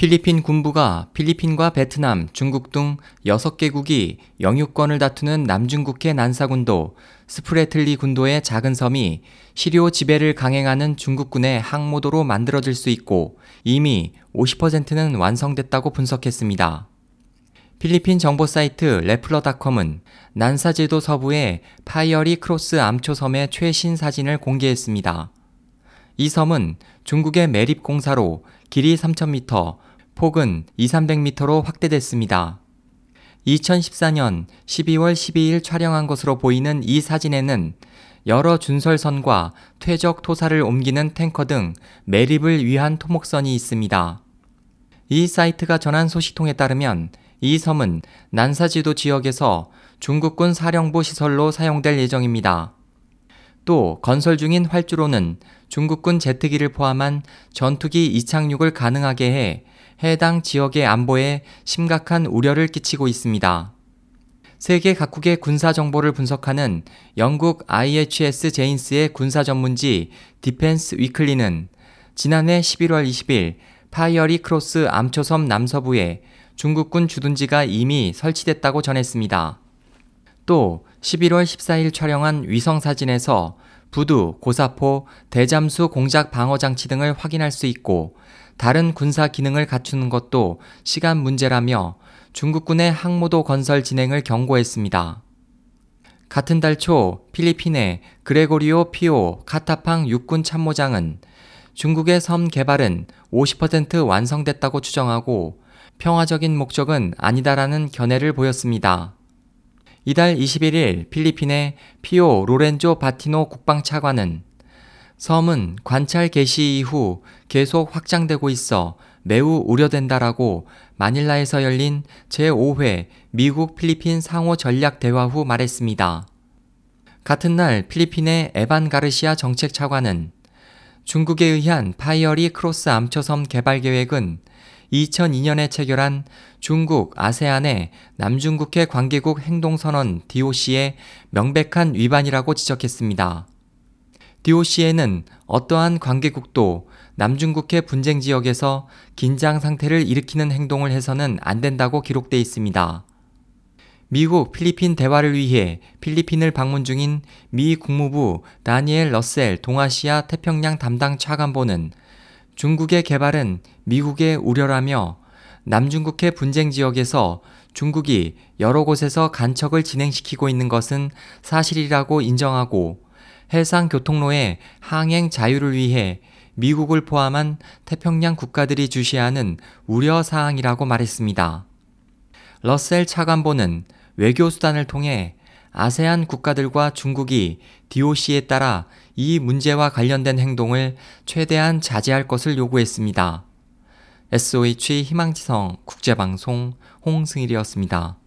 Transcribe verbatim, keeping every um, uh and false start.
필리핀 군부가 필리핀과 베트남, 중국 등 여섯 개국이 영유권을 다투는 남중국해 난사군도, 스프래틀리 군도의 작은 섬이 실효 지배를 강행하는 중국군의 항모도로 만들어질 수 있고 이미 오십 퍼센트는 완성됐다고 분석했습니다. 필리핀 정보 사이트 레플러닷컴은 난사제도 서부의 파이어리 크로스 암초섬의 최신 사진을 공개했습니다. 이 섬은 중국의 매립공사로 길이 삼천 미터, 폭은 이삼백 미터로 확대됐습니다. 이천십사년 십이월 십이일 촬영한 것으로 보이는 이 사진에는 여러 준설선과 퇴적 토사를 옮기는 탱커 등 매립을 위한 토목선이 있습니다. 이 사이트가 전한 소식통에 따르면 이 섬은 난사지도 지역에서 중국군 사령부 시설로 사용될 예정입니다. 또 건설 중인 활주로는 중국군 제트기를 포함한 전투기 이착륙을 가능하게 해 해당 지역의 안보에 심각한 우려를 끼치고 있습니다. 세계 각국의 군사 정보를 분석하는 영국 아이에이치에스 제인스의 군사 전문지 디펜스 위클리는 지난해 십일월 이십일 파이어리 크로스 암초섬 남서부에 중국군 주둔지가 이미 설치됐다고 전했습니다. 또 십일월 십사일 촬영한 위성사진에서 부두, 고사포, 대잠수 공작 방어장치 등을 확인할 수 있고 다른 군사 기능을 갖추는 것도 시간 문제라며 중국군의 항모도 건설 진행을 경고했습니다. 같은 달 초 필리핀의 그레고리오 피오 카타팡 육군 참모장은 중국의 섬 개발은 오십 퍼센트 완성됐다고 추정하고 평화적인 목적은 아니다라는 견해를 보였습니다. 이달 이십일일 필리핀의 피오 로렌조 바티노 국방차관은 섬은 관찰 개시 이후 계속 확장되고 있어 매우 우려된다라고 마닐라에서 열린 제오회 미국 필리핀 상호 전략 대화 후 말했습니다. 같은 날 필리핀의 에반 가르시아 정책차관은 중국에 의한 파이어리 크로스 암초섬 개발 계획은 이천이년에 체결한 중국 아세안의 남중국해 관계국 행동선언 디오씨의 명백한 위반이라고 지적했습니다. 디오씨에는 어떠한 관계국도 남중국해 분쟁 지역에서 긴장 상태를 일으키는 행동을 해서는 안 된다고 기록돼 있습니다. 미국 필리핀 대화를 위해 필리핀을 방문 중인 미 국무부 다니엘 러셀 동아시아 태평양 담당 차관보는 중국의 개발은 미국의 우려라며 남중국해 분쟁 지역에서 중국이 여러 곳에서 간척을 진행시키고 있는 것은 사실이라고 인정하고 해상 교통로의 항행 자유를 위해 미국을 포함한 태평양 국가들이 주시하는 우려 사항이라고 말했습니다. 러셀 차관보는 외교 수단을 통해 아세안 국가들과 중국이 디오씨에 따라 이 문제와 관련된 행동을 최대한 자제할 것을 요구했습니다. 에스오에이치 희망지성 국제방송 홍승일이었습니다.